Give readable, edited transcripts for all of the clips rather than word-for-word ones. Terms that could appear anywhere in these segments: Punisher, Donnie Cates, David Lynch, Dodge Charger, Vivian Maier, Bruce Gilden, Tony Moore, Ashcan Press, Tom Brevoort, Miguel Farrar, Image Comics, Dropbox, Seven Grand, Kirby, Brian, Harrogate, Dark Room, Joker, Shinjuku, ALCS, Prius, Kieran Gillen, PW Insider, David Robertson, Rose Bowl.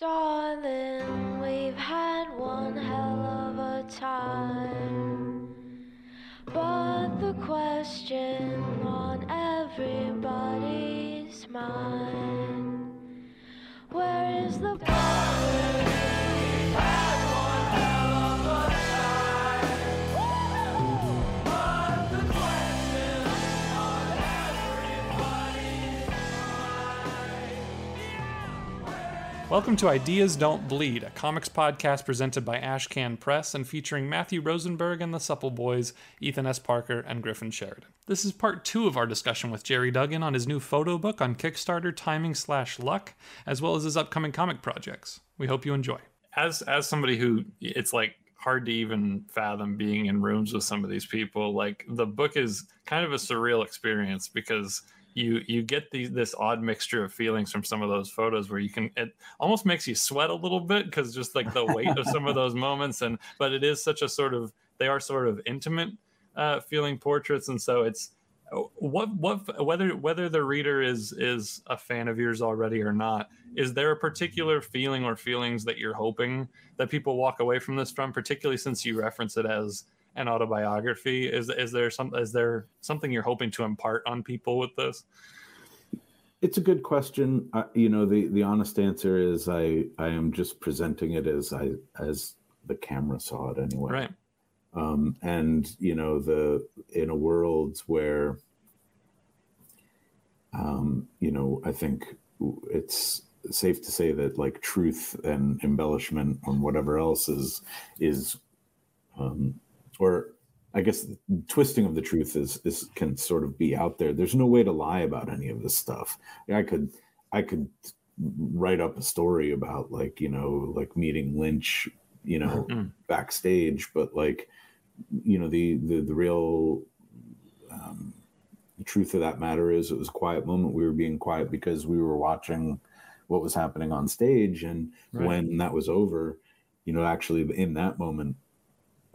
Darling, we've had one hell of a time, but the question on everybody's mind, where is the power? Welcome to Ideas Don't Bleed, a comics podcast presented by Ashcan Press and featuring Matthew Rosenberg and the Supple Boys, Ethan S. Parker, and Griffin Sheridan. This is part two of our discussion with Gerry Duggan on his new photo book on Kickstarter, Timing/Luck, as well as his upcoming comic projects. We hope you enjoy. As somebody who, it's like hard to even fathom being in rooms with some of these people, like the book is kind of a surreal experience because you get this odd mixture of feelings from some of those photos where it almost makes you sweat a little bit because just like the weight of some of those moments, but it is such a sort of intimate feeling portraits, and so it's whether the reader is a fan of yours already or not, is there a particular feeling or feelings that you're hoping that people walk away from this from, particularly since you reference it as an autobiography? Is there something you're hoping to impart on people with this? It's a good question. The honest answer is I am just presenting it as the camera saw it anyway. Right. In a world where, I think it's safe to say that like truth and embellishment and whatever else is or I guess the twisting of the truth is can sort of be out there. There's no way to lie about any of this stuff. I could write up a story about like meeting Lynch, backstage, but the real truth of that matter is it was a quiet moment. We were being quiet because we were watching what was happening on stage, and right. When that was over, actually in that moment,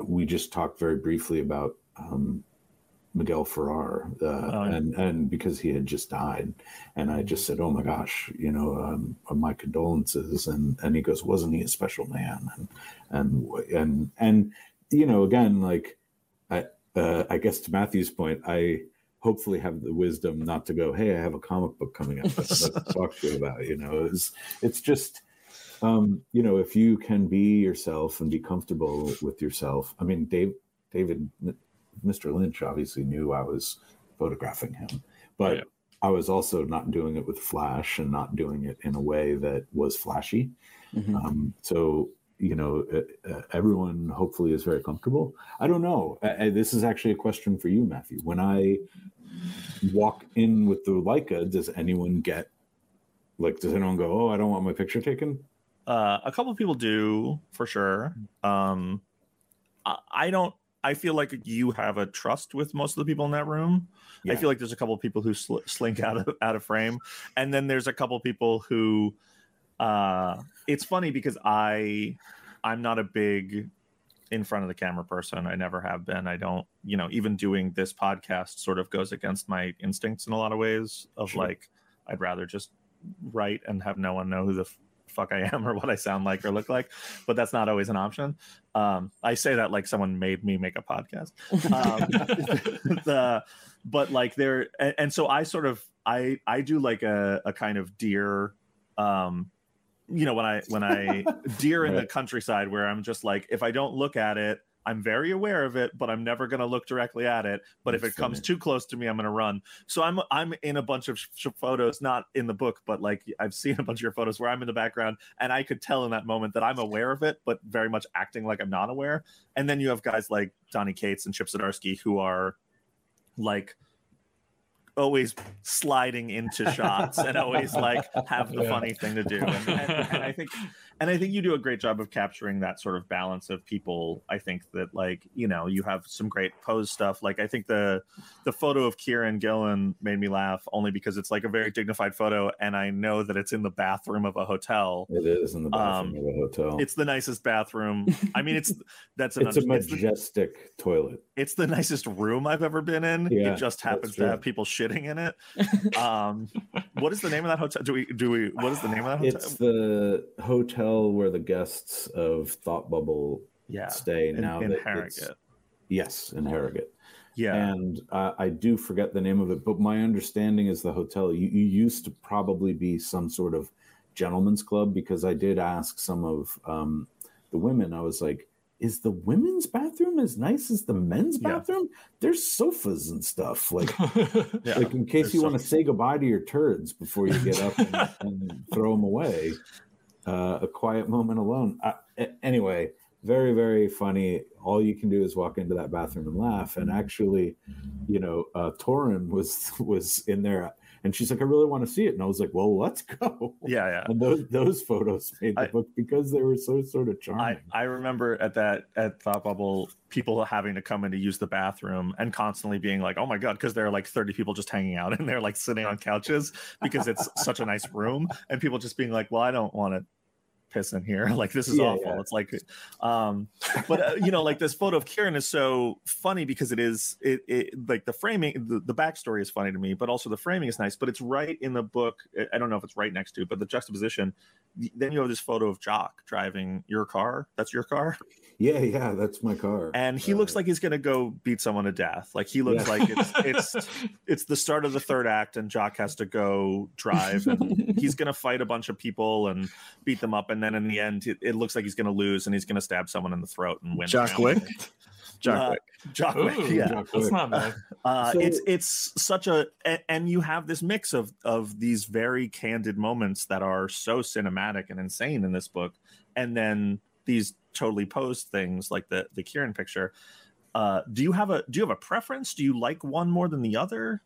we just talked very briefly about Miguel Farrar, and because he had just died, and I just said, "Oh my gosh, my condolences." And he goes, "Wasn't he a special man?" And again, like I guess to Matthew's point, I hopefully have the wisdom not to go, "Hey, I have a comic book coming up that I'd like to talk to you about." It's just. If you can be yourself and be comfortable with yourself. I mean, David, Mr. Lynch obviously knew I was photographing him, but yeah. I was also not doing it with flash and not doing it in a way that was flashy. Mm-hmm. Everyone hopefully is very comfortable. I don't know. This is actually a question for you, Matthew. When I walk in with the Leica, does anyone go, "Oh, I don't want my picture taken"? A couple of people do, for sure. I feel like you have a trust with most of the people in that room. Yeah. I feel like there's a couple of people who slink out of frame. And then there's a couple of people who, it's funny because I'm not a big in front of the camera person. I never have been. I don't, even doing this podcast sort of goes against my instincts in a lot of ways of sure. Like, I'd rather just write and have no one know who the fuck I am or what I sound like or look like, but that's not always an option. I say that like someone made me make a podcast. So I do like a kind of deer, when I deer in the countryside where I'm just like, if I don't look at it, I'm very aware of it, but I'm never going to look directly at it. But that's if it funny. Comes too close to me, I'm going to run. So I'm in a bunch of photos, not in the book, but like I've seen a bunch of your photos where I'm in the background and I could tell in that moment that I'm aware of it, but very much acting like I'm not aware. And then you have guys like Donnie Cates and Chip Zdarsky who are like always sliding into shots and always like have the funny thing to do. And I think you do a great job of capturing that sort of balance of people. I think that you have some great pose stuff. Like I think the photo of Kieran Gillen made me laugh only because it's like a very dignified photo. And I know that it's in the bathroom of a hotel. It is in the bathroom of a hotel. It's the nicest bathroom. I mean, it's a majestic toilet. It's the nicest room I've ever been in. Yeah, it just happens to have people shit sitting in it. What is the name of that hotel? Do we? What is the name of that hotel? It's the hotel where the guests of Thought Bubble stay now. In Harrogate. Yes, in Harrogate. Yeah, and I do forget the name of it, but my understanding is the hotel you used to probably be some sort of gentleman's club, because I did ask some of the women. I was like, is the women's bathroom as nice as the men's bathroom? There's sofas and stuff. Like, like in case you want to say goodbye to your turds before you get up and throw them away. A quiet moment alone. Anyway, very, very funny. All you can do is walk into that bathroom and laugh. And actually, you know, Torin was in there. And she's like, I really want to see it. And I was like, well, let's go. Yeah. And those photos made the book because they were so sort of charming. I remember at Thought Bubble, people having to come in to use the bathroom and constantly being like, oh my God, because there are like 30 people just hanging out and they're like sitting on couches because it's such a nice room. And people just being like, well, I don't want to piss in here. Like, this is awful. Yeah. It's like, you know, like this photo of Kieran is so funny because it is like the framing, the backstory is funny to me, but also the framing is nice, but it's right in the book. I don't know if it's right next to, but the juxtaposition, then you have this photo of Jock driving your car. That's your car. Yeah. That's my car. And he looks like he's going to go beat someone to death. Like he looks like it's the start of the third act and Jock has to go drive and he's going to fight a bunch of people and beat them up. And then in the end, it looks like he's going to lose and he's going to stab someone in the throat and win. Jock Wick. Yeah. Jock Wick. That's not bad. So, it's such and you have this mix of these very candid moments that are so cinematic and insane in this book. And then these totally posed things like the Kieran picture. Do you have a preference? Do you like one more than the other?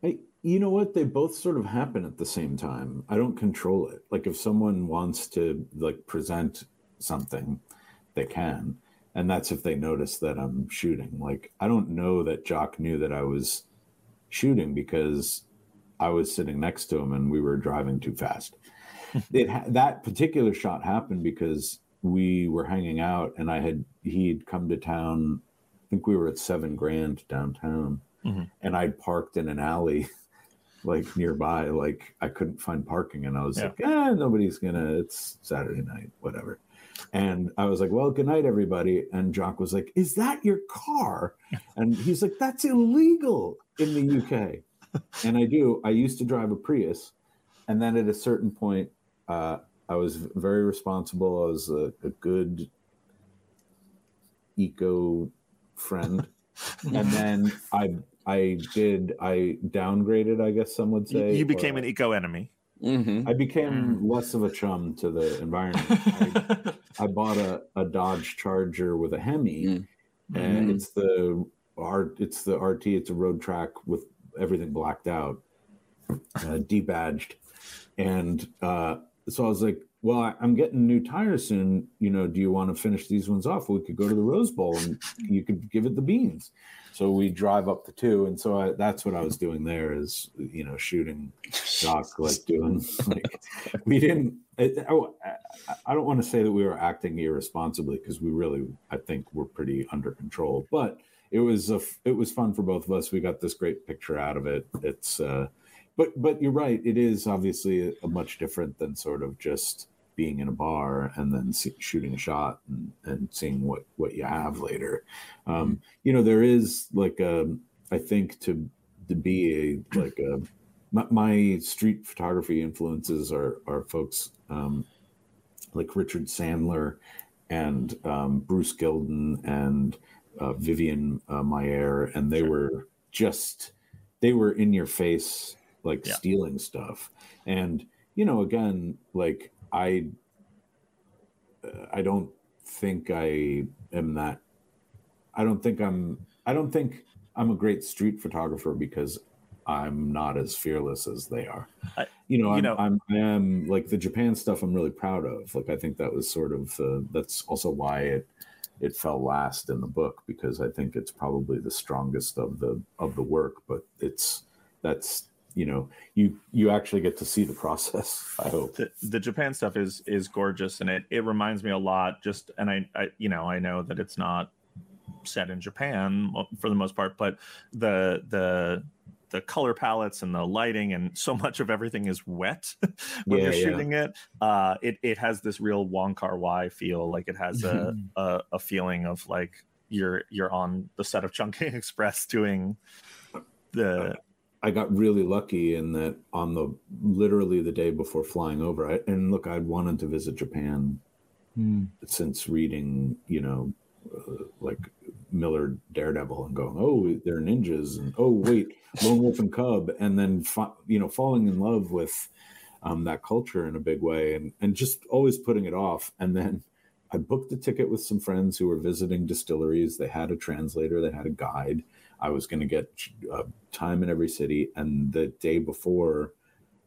Hey, you know what? They both sort of happen at the same time. I don't control it. Like if someone wants to like present something, they can. And that's if they notice that I'm shooting. Like, I don't know that Jock knew that I was shooting because I was sitting next to him and we were driving too fast. That particular shot happened because we were hanging out and he'd come to town. I think we were at Seven Grand downtown. Mm-hmm. And I'd parked in an alley like nearby, like I couldn't find parking. And I was like, nobody's gonna, it's Saturday night, whatever. And I was like, well, good night, everybody. And Jock was like, is that your car? And he's like, that's illegal in the UK. And I used to drive a Prius. And then at a certain point, I was very responsible. I was a good eco friend. And then I downgraded, I guess some would say. You became an eco enemy. Mm-hmm. I became less of a chum to the environment. I bought a Dodge Charger with a Hemi, and it's the RT. It's a road track with everything blacked out, debadged, and so I was like, "Well, I'm getting new tires soon. You know, do you want to finish these ones off? We could go to the Rose Bowl, and you could give it the beans." So we drive up the two, and so that's what I was doing there is, you know, shooting Jock, like doing, like, we didn't, I don't want to say that we were acting irresponsibly because we really, I think we're pretty under control, but it was fun for both of us. We got this great picture out of it. It's, but you're right. It is obviously a much different than sort of just being in a bar and then shooting a shot and seeing what you have later. You know, there is like I think to be a like a my street photography influences are folks like Richard Sandler and Bruce Gilden and Vivian Maier, and they were just in your face, like stealing stuff. And you know, again, like I don't think I am that. I don't think I'm a great street photographer because I'm not as fearless as they are. I am like the Japan stuff. I'm really proud of. Like I think that was sort of that's also why it fell last in the book, because I think it's probably the strongest of the work. But that's. You know, you actually get to see the process. I hope the Japan stuff is gorgeous, and it reminds me a lot. Just and I you know, I know that it's not set in Japan for the most part, but the the color palettes and the lighting, and so much of everything is wet when you're shooting it. It has this real Wong Kar-wai feel. Like it has a feeling of like you're on the set of Chungking Express doing the. I got really lucky in that on the literally the day before flying over. I'd wanted to visit Japan since reading, like Millard Daredevil and going, oh, they're ninjas, and oh wait, Lone Wolf and Cub, and then falling in love with that culture in a big way, and just always putting it off. And then I booked a ticket with some friends who were visiting distilleries. They had a translator, they had a guide. I was going to get time in every city, and the day before,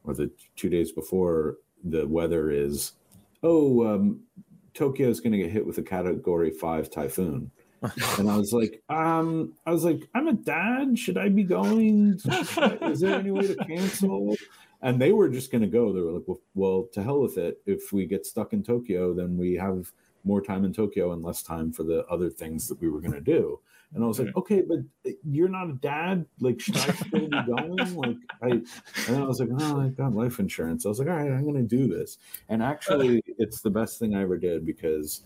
or the 2 days before, the weather is, Tokyo is going to get hit with a Category 5 typhoon, and I was like, I'm a dad. Should I be going? Is there any way to cancel? And they were just going to go. They were like, well, to hell with it. If we get stuck in Tokyo, then we have more time in Tokyo and less time for the other things that we were going to do. And I was like, okay, but you're not a dad. Like, should I still be going? And I was like, oh, I've got life insurance. I was like, all right, I'm going to do this. And actually, it's the best thing I ever did, because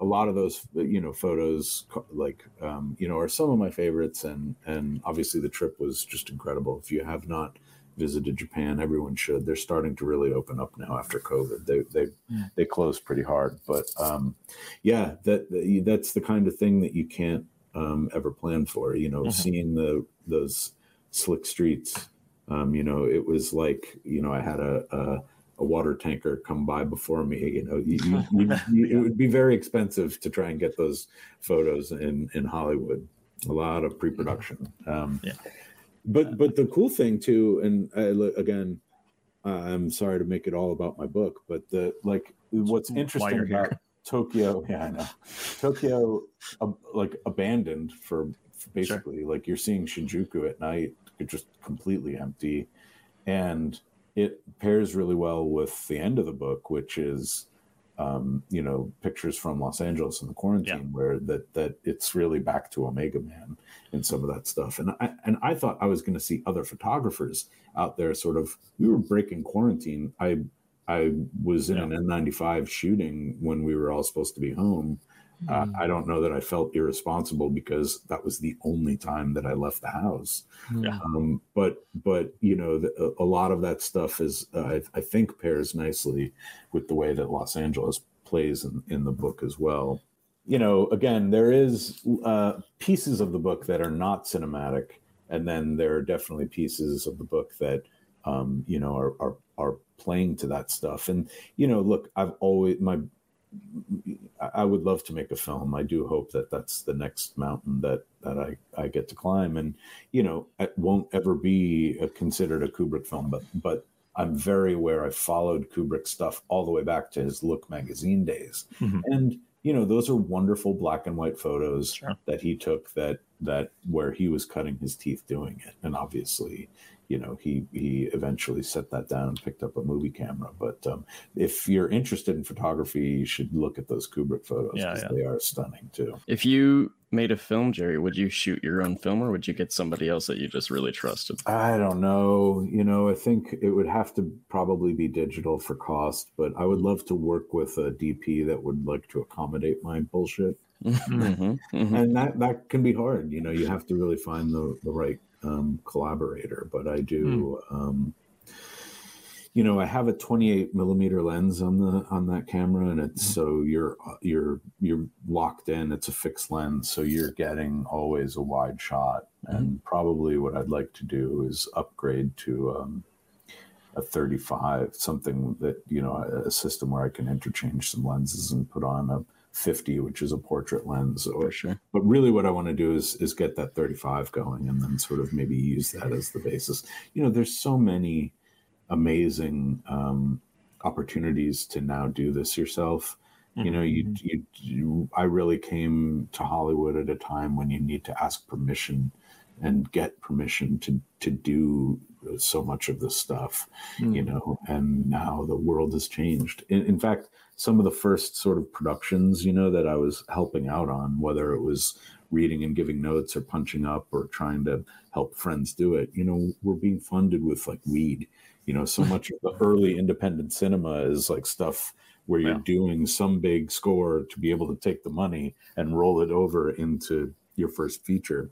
a lot of those, photos, are some of my favorites. And obviously, the trip was just incredible. If you have not visited Japan, everyone should. They're starting to really open up now after COVID. They closed pretty hard, but that's the kind of thing that you can't ever plan for. Seeing those slick streets. It was like I had a water tanker come by before me. It would be very expensive to try and get those photos in Hollywood. A lot of pre-production. But the cool thing too, and I'm sorry to make it all about my book, but what's interesting about Tokyo, Tokyo, abandoned for basically, sure. You're seeing Shinjuku at night, just completely empty, and it pairs really well with the end of the book, which is, pictures from Los Angeles in the quarantine, where that it's really back to Omega Man and some of that stuff. And I thought I was going to see other photographers out there. We were breaking quarantine. I was in an N95 shooting when we were all supposed to be home. I don't know that I felt irresponsible, because that was the only time that I left the house. Yeah. A lot of that stuff is, I think, pairs nicely with the way that Los Angeles plays in the book as well. Again, there is pieces of the book that are not cinematic, and then there are definitely pieces of the book that are playing to that stuff. And look, I would love to make a film. I do hope that that's the next mountain that I get to climb. And, it won't ever be considered a Kubrick film, but I'm very aware I followed Kubrick stuff all the way back to his Look magazine days. Mm-hmm. And, those are wonderful black and white photos that he took that where he was cutting his teeth doing it. And obviously, he eventually set that down and picked up a movie camera. But if you're interested in photography, you should look at those Kubrick photos, because they are stunning too. If you made a film, Gerry, would you shoot your own film, or would you get somebody else that you just really trusted? I don't know. I think it would have to probably be digital for cost, but I would love to work with a DP that would like to accommodate my bullshit. And that can be hard. You have to really find the right collaborator, but I do. I have a 28 millimeter lens on that camera, and it's so you're locked in. It's a fixed lens, so you're getting always a wide shot. And probably what I'd like to do is upgrade to a 35, something that a system where I can interchange some lenses and put on a 50, which is a portrait lens, but really what I want to do is get that 35 going, and then sort of maybe use that as the basis. There's so many amazing opportunities to now do this yourself. I really came to Hollywood at a time when you need to ask permission and get permission to do so much of this stuff, and now the world has changed. In fact, some of the first sort of productions, that I was helping out on, whether it was reading and giving notes or punching up or trying to help friends do it, you know, we're being funded with like weed. You know, so much of the early independent cinema is like stuff where you're doing some big score to be able to take the money and roll it over into your first feature.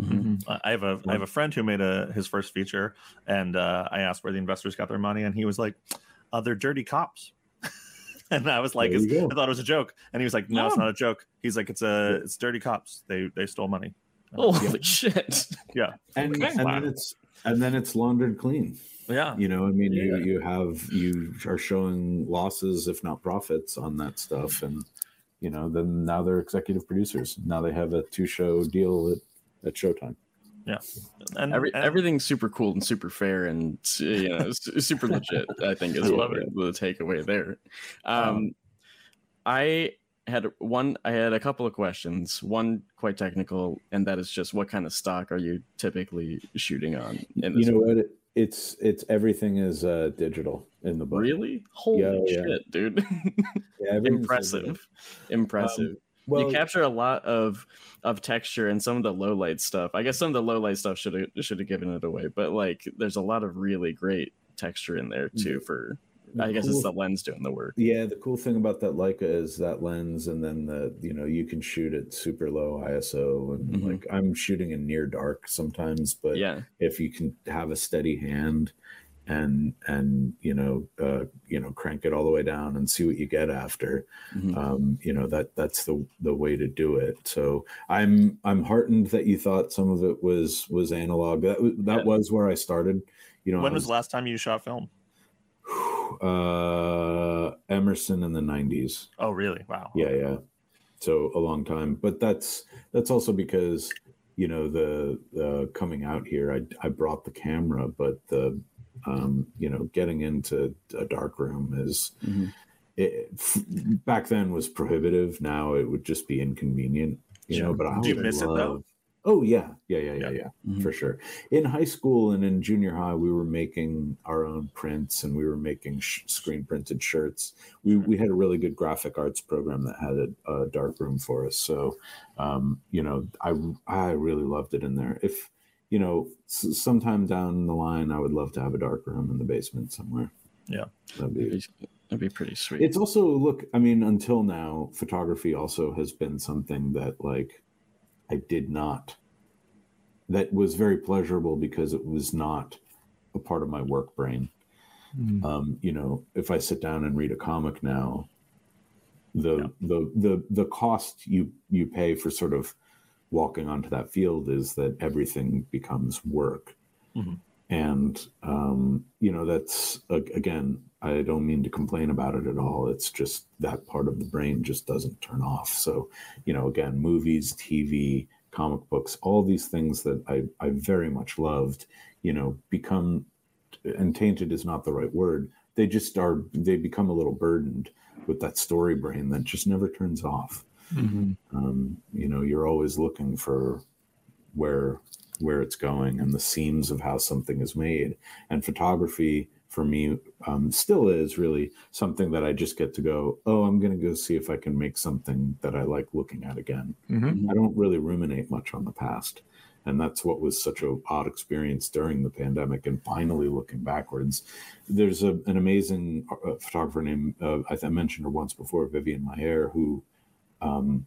Mm-hmm. I have a friend who made his first feature, and I asked where the investors got their money, and he was like, "They're dirty cops." And I was like, "I thought it was a joke," and he was like, "No, it's not a joke." He's like, "It's dirty cops. They stole money." Holy shit! Yeah, and then it's laundered clean. Yeah, you know, I mean, you are showing losses, if not profits, on that stuff, and you know, then now they're executive producers. Now they have a 2-show deal at Showtime. Yeah. And everything's super cool and super fair and, you know, super legit, I think, is what the takeaway there. I had a couple of questions, one quite technical, and that is just what kind of stock are you typically shooting on? You know what? It's everything is digital in the book. Really? Holy shit, dude. Yeah, Impressive. Well, you capture a lot of texture and some of the low light stuff. I guess some of the low light stuff should have given it away, but like there's a lot of really great texture in there too. I guess it's the lens doing the work. Yeah, the cool thing about that Leica is that lens, and then you can shoot at super low ISO, and like I'm shooting in near dark sometimes, but if you can have a steady hand and crank it all the way down and see what you get after. That's the way to do it. So I'm heartened that you thought some of it was analog. That was where I started. You know, when was the last time you shot film? Emerson in the 90s. Oh, really? Wow. Yeah. So a long time, but that's also because you know the coming out here, I brought the camera, but the getting into a dark room is back then was prohibitive. Now it would just be inconvenient, you know. But I do miss it though. Oh yeah, for sure. In high school and in junior high, we were making our own prints, and we were making screen printed shirts. We had a really good graphic arts program that had a dark room for us. So, I really loved it in there. If you know, sometime down the line, I would love to have a dark room in the basement somewhere. Yeah, that'd be pretty sweet. It's also until now, photography also has been something that like. I did not. That was very pleasurable because it was not a part of my work brain. Mm. If I sit down and read a comic now, the cost you pay for sort of walking onto that field is that everything becomes work. Mm-hmm. And that's again, I don't mean to complain about it at all. It's just that part of the brain just doesn't turn off. So, again, movies, TV, comic books, all these things that I very much loved, become, and tainted is not the right word. They just are, they become a little burdened with that story brain that just never turns off. Mm-hmm. You're always looking for where it's going and the seams of how something is made. And photography, for me, still is really something that I just get to go, oh, I'm going to go see if I can make something that I like looking at again. Mm-hmm. I don't really ruminate much on the past. And that's what was such an odd experience during the pandemic and finally looking backwards. There's an amazing photographer named, I mentioned her once before, Vivian Maier, who, an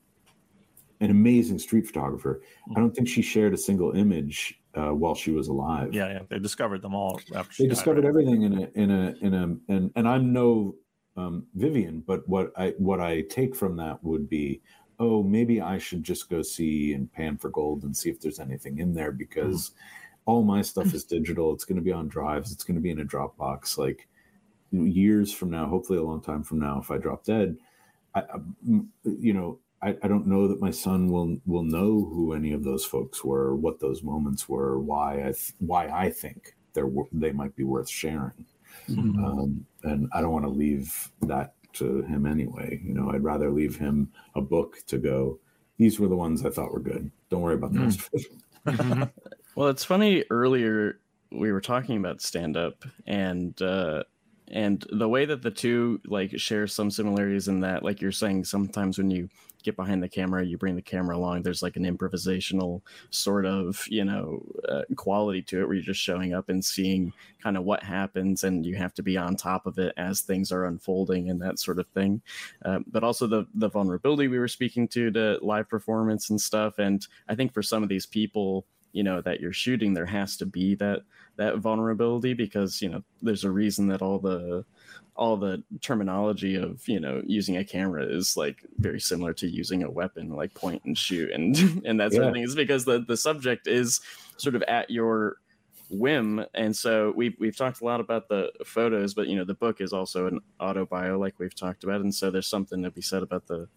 amazing street photographer. I don't think she shared a single image while she was alive. Yeah, they discovered them all after she died. They discovered everything and I'm no Vivian, but what I take from that would be, oh, maybe I should just go see and pan for gold and see if there's anything in there because all my stuff is digital. It's going to be on drives. It's going to be in a Dropbox. Like years from now, hopefully a long time from now, if I drop dead, I don't know that my son will know who any of those folks were, what those moments were, why I think they might be worth sharing. Mm-hmm. And I don't want to leave that to him anyway. I'd rather leave him a book to go, these were the ones I thought were good. Don't worry about the rest of it. Well, it's funny, earlier we were talking about stand-up and And the way that the two like share some similarities in that, like you're saying, sometimes when you get behind the camera, you bring the camera along, there's like an improvisational sort of, you know, quality to it where you're just showing up and seeing kind of what happens, and you have to be on top of it as things are unfolding and that sort of thing. But also the vulnerability we were speaking to live performance and stuff. And I think for some of these people, you know, that you're shooting, there has to be that vulnerability, because, you know, there's a reason that all the terminology of, you know, using a camera is like very similar to using a weapon, like point and shoot and that sort of thing, is because the subject is sort of at your whim. And so we've talked a lot about the photos, but, you know, the book is also an autobio, like we've talked about. And so there's something to be said about the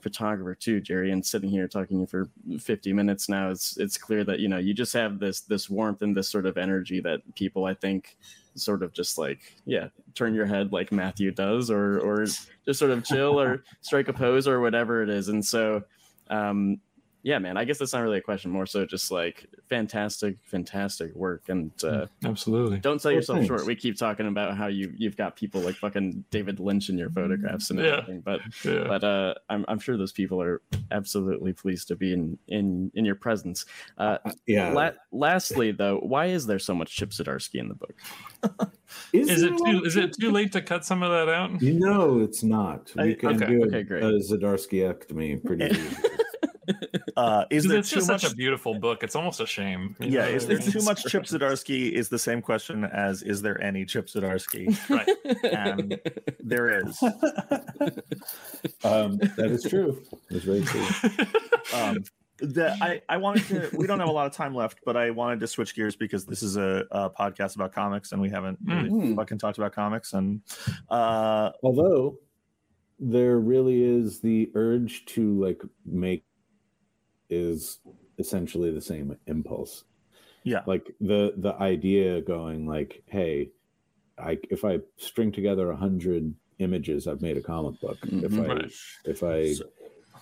photographer too, Gerry, and sitting here talking for 50 minutes now, it's clear that, you know, you just have this warmth and this sort of energy that people, I think, sort of just like, yeah, turn your head like Matthew does, or just sort of chill or strike a pose or whatever it is. And so, yeah, man, I guess that's not really a question, more so just like fantastic work. And absolutely, don't sell yourself short. We keep talking about how you've got people like fucking David Lynch in your photographs and everything, but I'm sure those people are absolutely pleased to be in your presence. Lastly, though, why is there so much Chip Zdarsky in the book? Is it too late to cut some of that out? No, it's not. We can do a Zdarsky-ectomy pretty easily. Is there too much? Such a beautiful book. It's almost a shame. Yeah. Is there too much Chip Zdarsky? Is the same question as is there any Chip Zdarsky? Right. And there is. That is true. It's very true. I wanted to. We don't have a lot of time left, but I wanted to switch gears because this is a podcast about comics, and we haven't really fucking talked about comics. And although there really is the urge to like make. Is essentially the same impulse, like the idea going like, hey, if I string together 100 images, I've made a comic book. If I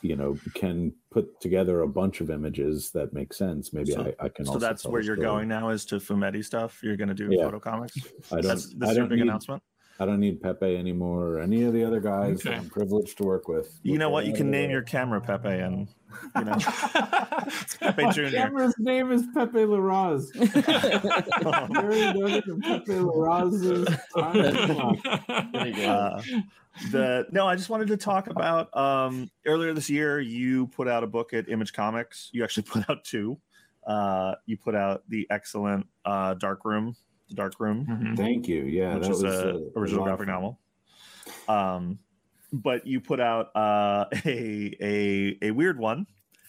you know, can put together a bunch of images that make sense, maybe I can also. So that's where you're going now, is to Fumetti stuff. You're going to do photo comics. That's a big announcement. I don't need Pepe anymore or any of the other guys that I'm privileged to work with. You know what? You can name your camera Pepe, and, you know, it's Pepe Jr. My camera's name is Pepe Larraz. Pepe Larraz's I just wanted to talk about earlier this year, you put out a book at Image Comics. You actually put out two. You put out the excellent Dark Room. Thank you. Yeah, which was an original graphic novel. But you put out a weird one,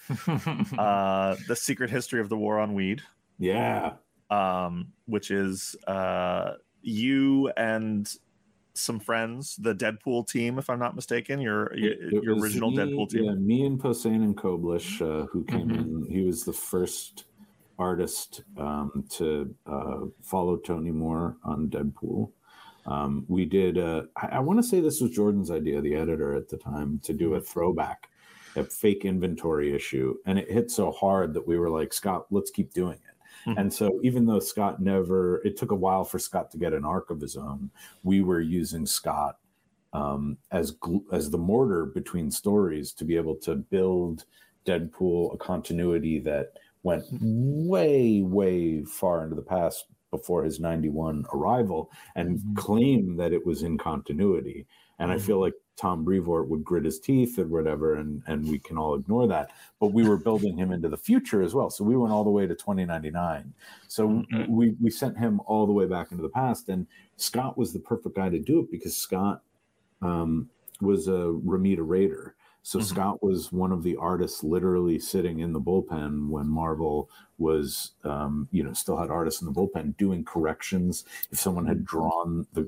The Secret History of the War on Weed. Yeah, which is you and some friends, the Deadpool team, if I'm not mistaken. Your original Deadpool team. Yeah, me and Posein and Koblish, who came in. He was the first artist to follow Tony Moore on Deadpool. We did I want to say this was Jordan's idea, the editor at the time, to do a throwback, a fake inventory issue, and it hit so hard that we were like, Scott, let's keep doing it. And so even though it took a while for Scott to get an arc of his own, we were using Scott as the mortar between stories to be able to build Deadpool, a continuity that went way, way far into the past before his 91 arrival, and claimed that it was in continuity. And I feel like Tom Brevoort would grit his teeth or whatever, and we can all ignore that. But we were building him into the future as well. So we went all the way to 2099. So we sent him all the way back into the past. And Scott was the perfect guy to do it because Scott was a Ramita Raider. So Scott was one of the artists literally sitting in the bullpen when Marvel was, you know, still had artists in the bullpen doing corrections. If someone had drawn the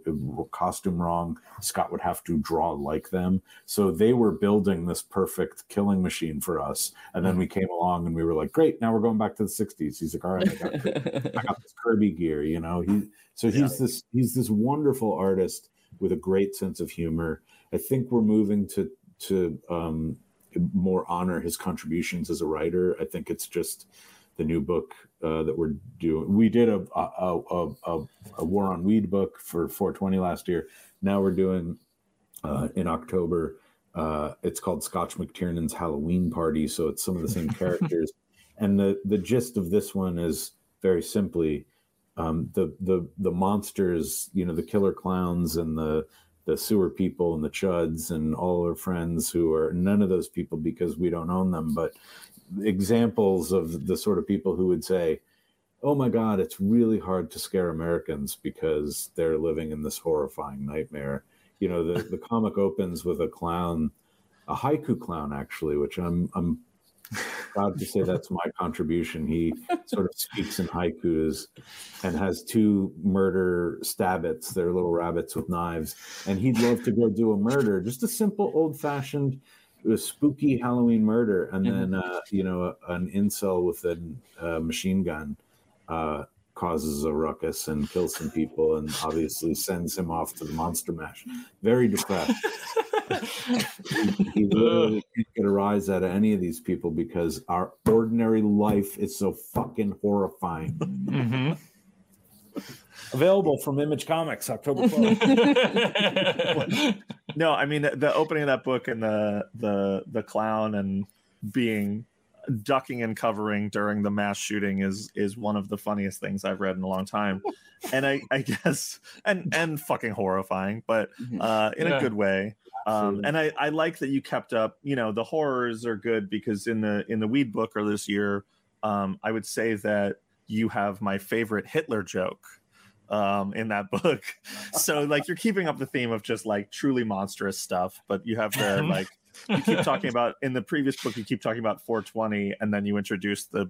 costume wrong, Scott would have to draw like them. So they were building this perfect killing machine for us. And then we came along and we were like, great, now we're going back to the 60s. He's like, all right, I got this Kirby gear, you know. He's this wonderful artist with a great sense of humor. I think we're moving to more honor his contributions as a writer. I think it's just the new book that we're doing. We did a War on Weed book for 420 last year. Now we're doing in October. It's called Scotch McTiernan's Halloween Party. So it's some of the same characters. And the gist of this one is very simply the monsters, you know, the killer clowns and the sewer people and the chuds and all their friends who are none of those people because we don't own them, but examples of the sort of people who would say, oh my God, it's really hard to scare Americans because they're living in this horrifying nightmare. You know, the comic opens with a clown, a haiku clown, actually, which I'm proud to say that's my contribution. He sort of speaks in haikus and has two murder stabbits. They're little rabbits with knives. And he'd love to go do a murder, just a simple, old-fashioned, spooky Halloween murder. And then, you know, an incel with a machine gun causes a ruckus and kills some people and obviously sends him off to the monster mash. Very depressed. He literally can't get a rise out of any of these people because our ordinary life is so fucking horrifying. Mm-hmm. Available from Image Comics, October 12th. No, I mean, the opening of that book and the clown and being ducking and covering during the mass shooting is one of the funniest things I've read in a long time, and I guess and fucking horrifying, but in a good way. And I like that you kept up. You know, the horrors are good because in the Weed book or this year, I would say that you have my favorite Hitler joke in that book. So like you're keeping up the theme of just like truly monstrous stuff, but you have the like. You keep talking about in the previous book. You keep talking about 420, and then you introduce the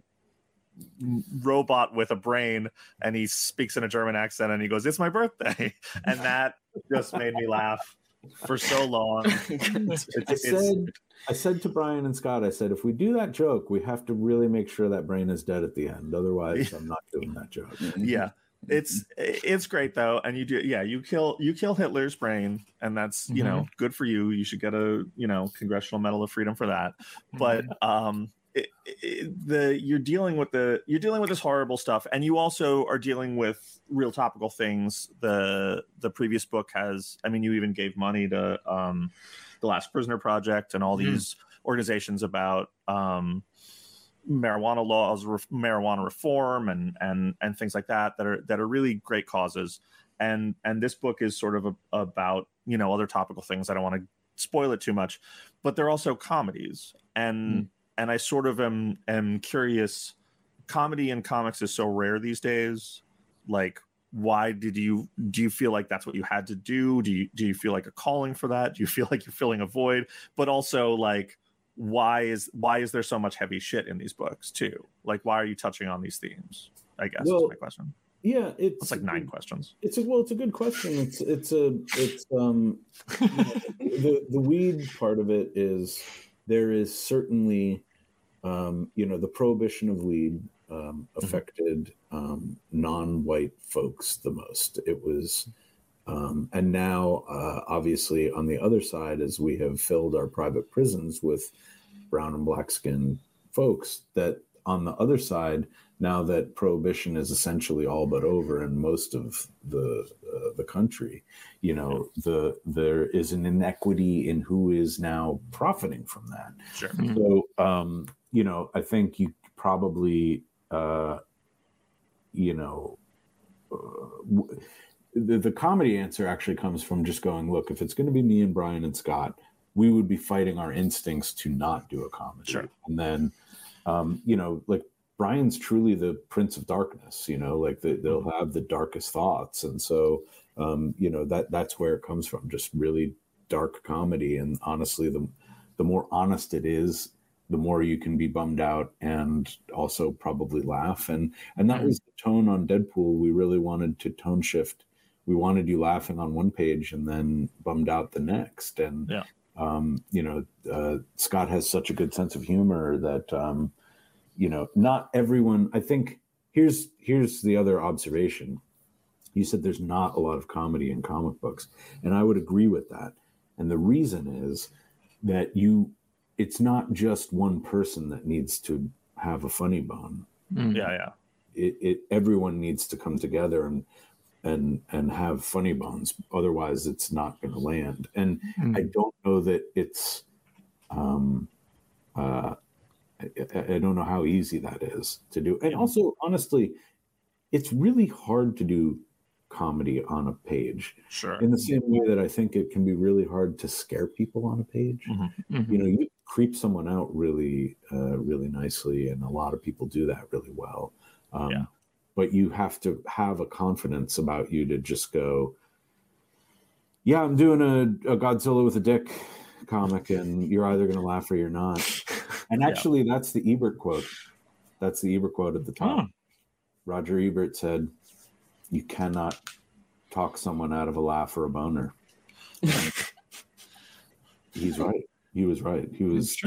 robot with a brain, and he speaks in a German accent, and he goes, "It's my birthday," and that just made me laugh for so long. I said to Brian and Scott, I said, if we do that joke, we have to really make sure that brain is dead at the end. Otherwise, I'm not doing that joke. Yeah. It's great though, and you do you kill Hitler's brain, and that's you know good for you. You should get a Congressional Medal of Freedom for that. But you're dealing with this horrible stuff, and you also are dealing with real topical things. The previous book has, I mean, you even gave money to the Last Prisoner Project and all these organizations about marijuana laws, marijuana reform, and things like that are really great causes. And this book is sort of about, you know, other topical things. I don't want to spoil it too much, but they're also comedies. And I sort of am curious. Comedy in comics is so rare these days. Like, why do you feel like that's what you had to do? Do you feel like a calling for that? Do you feel like you're filling a void? But also like, why is there so much heavy shit in these books too? Like, why are you touching on these themes? I guess is my question. Yeah, it's like nine questions. It's a good question. It's the weed part of it is there is certainly the prohibition of weed affected non-white folks the most. It was. And now, obviously, on the other side, as we have filled our private prisons with brown and black skinned folks, that on the other side, now that prohibition is essentially all but over in most of the country, you know, there is an inequity in who is now profiting from that. Sure. So, I think you probably, The comedy answer actually comes from just going, look, if it's going to be me and Brian and Scott, we would be fighting our instincts to not do a comedy. Sure. And then, like Brian's truly the Prince of Darkness, they'll have the darkest thoughts. And so, that's where it comes from, just really dark comedy. And honestly, the more honest it is, the more you can be bummed out and also probably laugh. And that was the tone on Deadpool. We really wanted to tone shift. We wanted you laughing on one page and then bummed out the next. And, Scott has such a good sense of humor that, not everyone, I think here's the other observation. You said there's not a lot of comedy in comic books, and I would agree with that. And the reason is that it's not just one person that needs to have a funny bone. Mm. Yeah, yeah. Everyone needs to come together and have funny bones. Otherwise, it's not going to land. And I don't know that it's. I don't know how easy that is to do. And also, honestly, it's really hard to do comedy on a page. Sure. In the same way that I think it can be really hard to scare people on a page. Mm-hmm. Mm-hmm. You know, you creep someone out really, really nicely, and a lot of people do that really well. Yeah. But you have to have a confidence about you to just go, yeah, I'm doing a Godzilla with a dick comic, and you're either going to laugh or you're not. And actually, that's the Ebert quote. That's the Ebert quote at the top. Oh. Roger Ebert said, you cannot talk someone out of a laugh or a boner. He's right. He was right. He was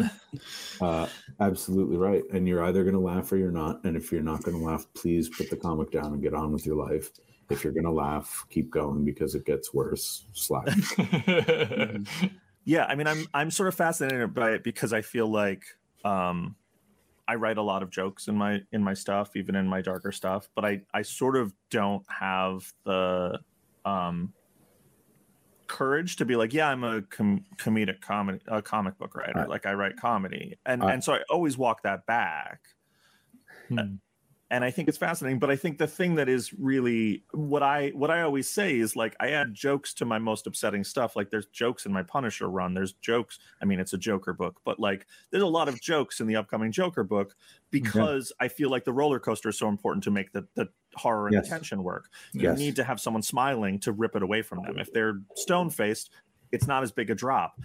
absolutely right. And you're either going to laugh or you're not. And if you're not going to laugh, please put the comic down and get on with your life. If you're going to laugh, keep going because it gets worse. Slack. Yeah, I mean, I'm sort of fascinated by it because I feel like I write a lot of jokes in my stuff, even in my darker stuff, but I sort of don't have the courage to be like, yeah, I'm a comic book writer, like I write comedy, and so I always walk that back. And I think it's fascinating, but I think the thing that is really what I always say is, like, I add jokes to my most upsetting stuff. Like, there's jokes in my Punisher run. There's jokes. I mean, it's a Joker book, but like there's a lot of jokes in the upcoming Joker book because I feel like the roller coaster is so important to make the horror and the tension work. You need to have someone smiling to rip it away from them. If they're stone faced, it's not as big a drop.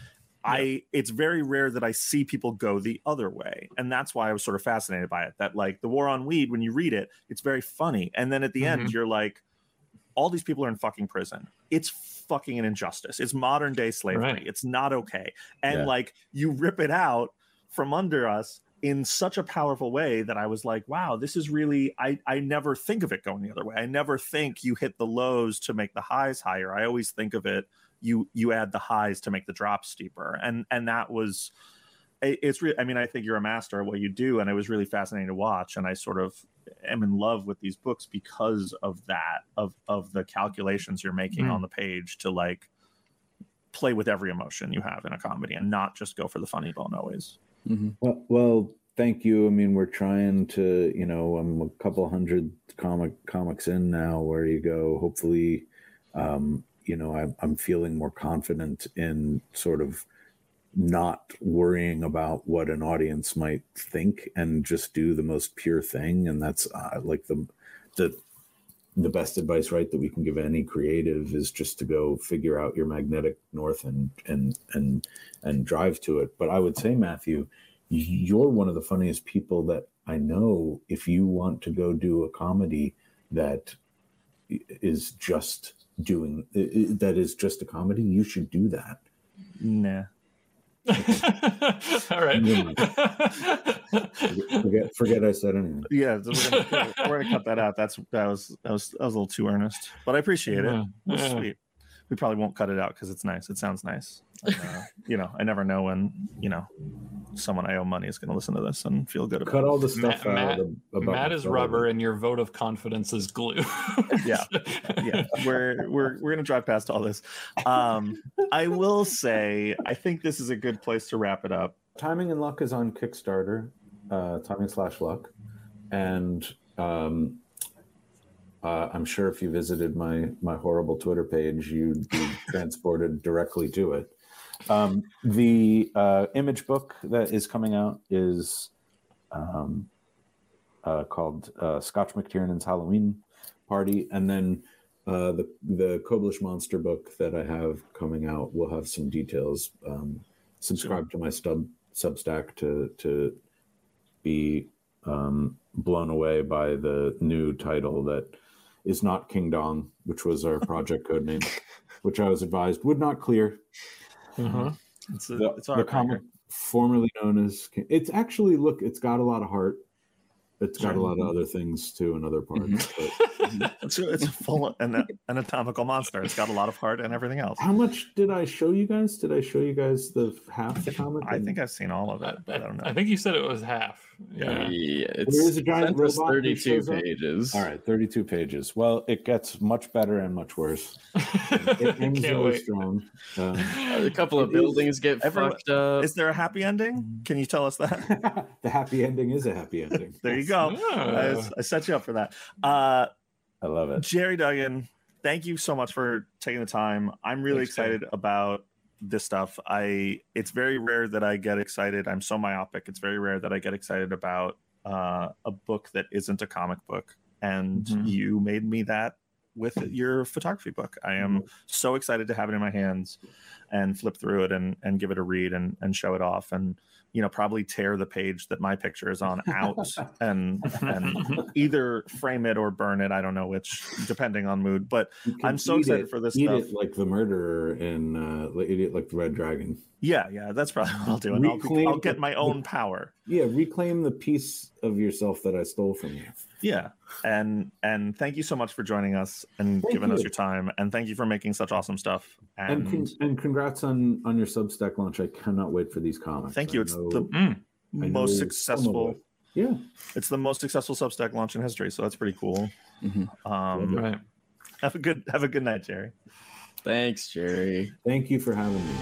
It's very rare that I see people go the other way. And that's why I was sort of fascinated by it, that like the War on Weed, when you read it, it's very funny. And then at the end, you're like, all these people are in fucking prison. It's fucking an injustice. It's modern day slavery. Right. It's not okay. And like, you rip it out from under us in such a powerful way that I was like, wow, this is really, I never think of it going the other way. I never think you hit the lows to make the highs higher. I always think of it, you add the highs to make the drop steeper. And that was, it's really, I mean, I think you're a master at what you do, and it was really fascinating to watch. And I sort of am in love with these books because of that, of the calculations you're making on the page to like play with every emotion you have in a comedy and not just go for the funny bone always. Mm-hmm. Well, thank you. I mean, we're trying to, you know, I'm a couple hundred comics in now where you go, hopefully, you know, I'm feeling more confident in sort of not worrying about what an audience might think and just do the most pure thing. And that's like the best advice, right, that we can give any creative is just to go figure out your magnetic north and drive to it. But I would say, Matthew, you're one of the funniest people that I know. If you want to go do a comedy that is just a comedy, you should do that. Nah. All right. Forget I said anything. Yeah, we're gonna cut that out. That was a little too earnest, but I appreciate it. It was sweet. We probably won't cut it out because it's nice. It sounds nice. You know, I never know when, you know, someone I owe money is going to listen to this and feel good about it. Cut all the stuff out. Matt is rubber and your vote of confidence is glue. Yeah. We're going to drive past all this. I will say, I think this is a good place to wrap it up. Timing and Luck is on Kickstarter, timing/luck. And I'm sure if you visited my horrible Twitter page, you'd be transported directly to it. The image book that is coming out is called Scotch McTiernan's Halloween Party, and then the Koblish Monster book that I have coming out will have some details. Subscribe to my Substack to be blown away by the new title that is not King Dong, which was our project code name, which I was advised would not clear. Uh-huh. It's the comic formerly known as King. It's actually, look, it's got a lot of heart. It's got a lot of other things too in other parts. Mm-hmm. But It's a full anatomical monster. It's got a lot of heart and everything else. How much did I show you guys? Did I show you guys the half comic? I think I've seen all of it, but I don't know. I think you said it was half. Yeah, it's a giant robot. 32 pages. All right, 32 pages. Well, it gets much better and much worse. It ends really strong. A couple of buildings get fucked up. Is there a happy ending? Can you tell us that? The happy ending is a happy ending. There you go. Oh. I set you up for that. I love it. Gerry Duggan, thank you so much for taking the time. I'm really excited about this stuff. It's very rare that I get excited. I'm so myopic. It's very rare that I get excited about a book that isn't a comic book. And you made me that with your photography book. I am so excited to have it in my hands and flip through it and give it a read and show it off. And you know, probably tear the page that my picture is on out and either frame it or burn it. I don't know which, depending on mood. But I'm so excited for this stuff. It like the murderer in Idiot Like the Red Dragon. Yeah, that's probably what I'll do. And I'll get my own power. Yeah, reclaim the piece of yourself that I stole from you. Yeah, and thank you so much for joining us and giving us your time, and thank you for making such awesome stuff. And congrats on your Substack launch. I cannot wait for these comics. Thank you. It's the most successful Substack launch in history, so that's pretty cool. Right. Have a good night, Gerry. Thanks, Gerry. Thank you for having me.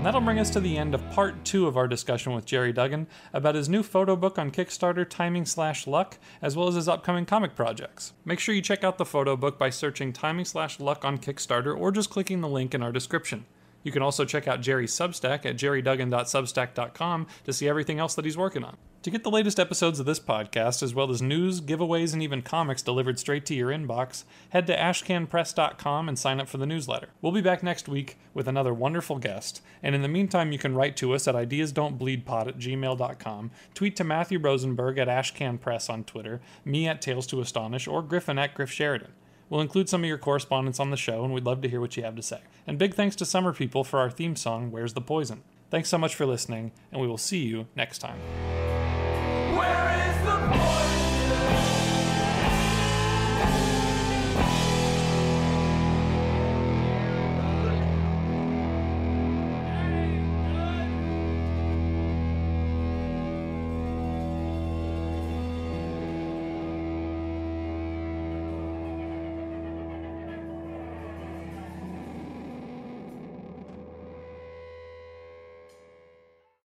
And that'll bring us to the end of part 2 of our discussion with Gerry Duggan about his new photo book on Kickstarter, Timing/Luck, as well as his upcoming comic projects. Make sure you check out the photo book by searching Timing/Luck on Kickstarter or just clicking the link in our description. You can also check out Gerry's Substack at gerryduggan.substack.com to see everything else that he's working on. To get the latest episodes of this podcast, as well as news, giveaways, and even comics delivered straight to your inbox, head to ashcanpress.com and sign up for the newsletter. We'll be back next week with another wonderful guest, and in the meantime, you can write to us at ideasdon'tbleedpod@gmail.com, tweet to Matthew Rosenberg at ashcanpress on Twitter, me at TalesToAstonish, or Griffin at Griff Sheridan. We'll include some of your correspondence on the show, and we'd love to hear what you have to say. And big thanks to Summer People for our theme song, Where's the Poison? Thanks so much for listening, and we will see you next time.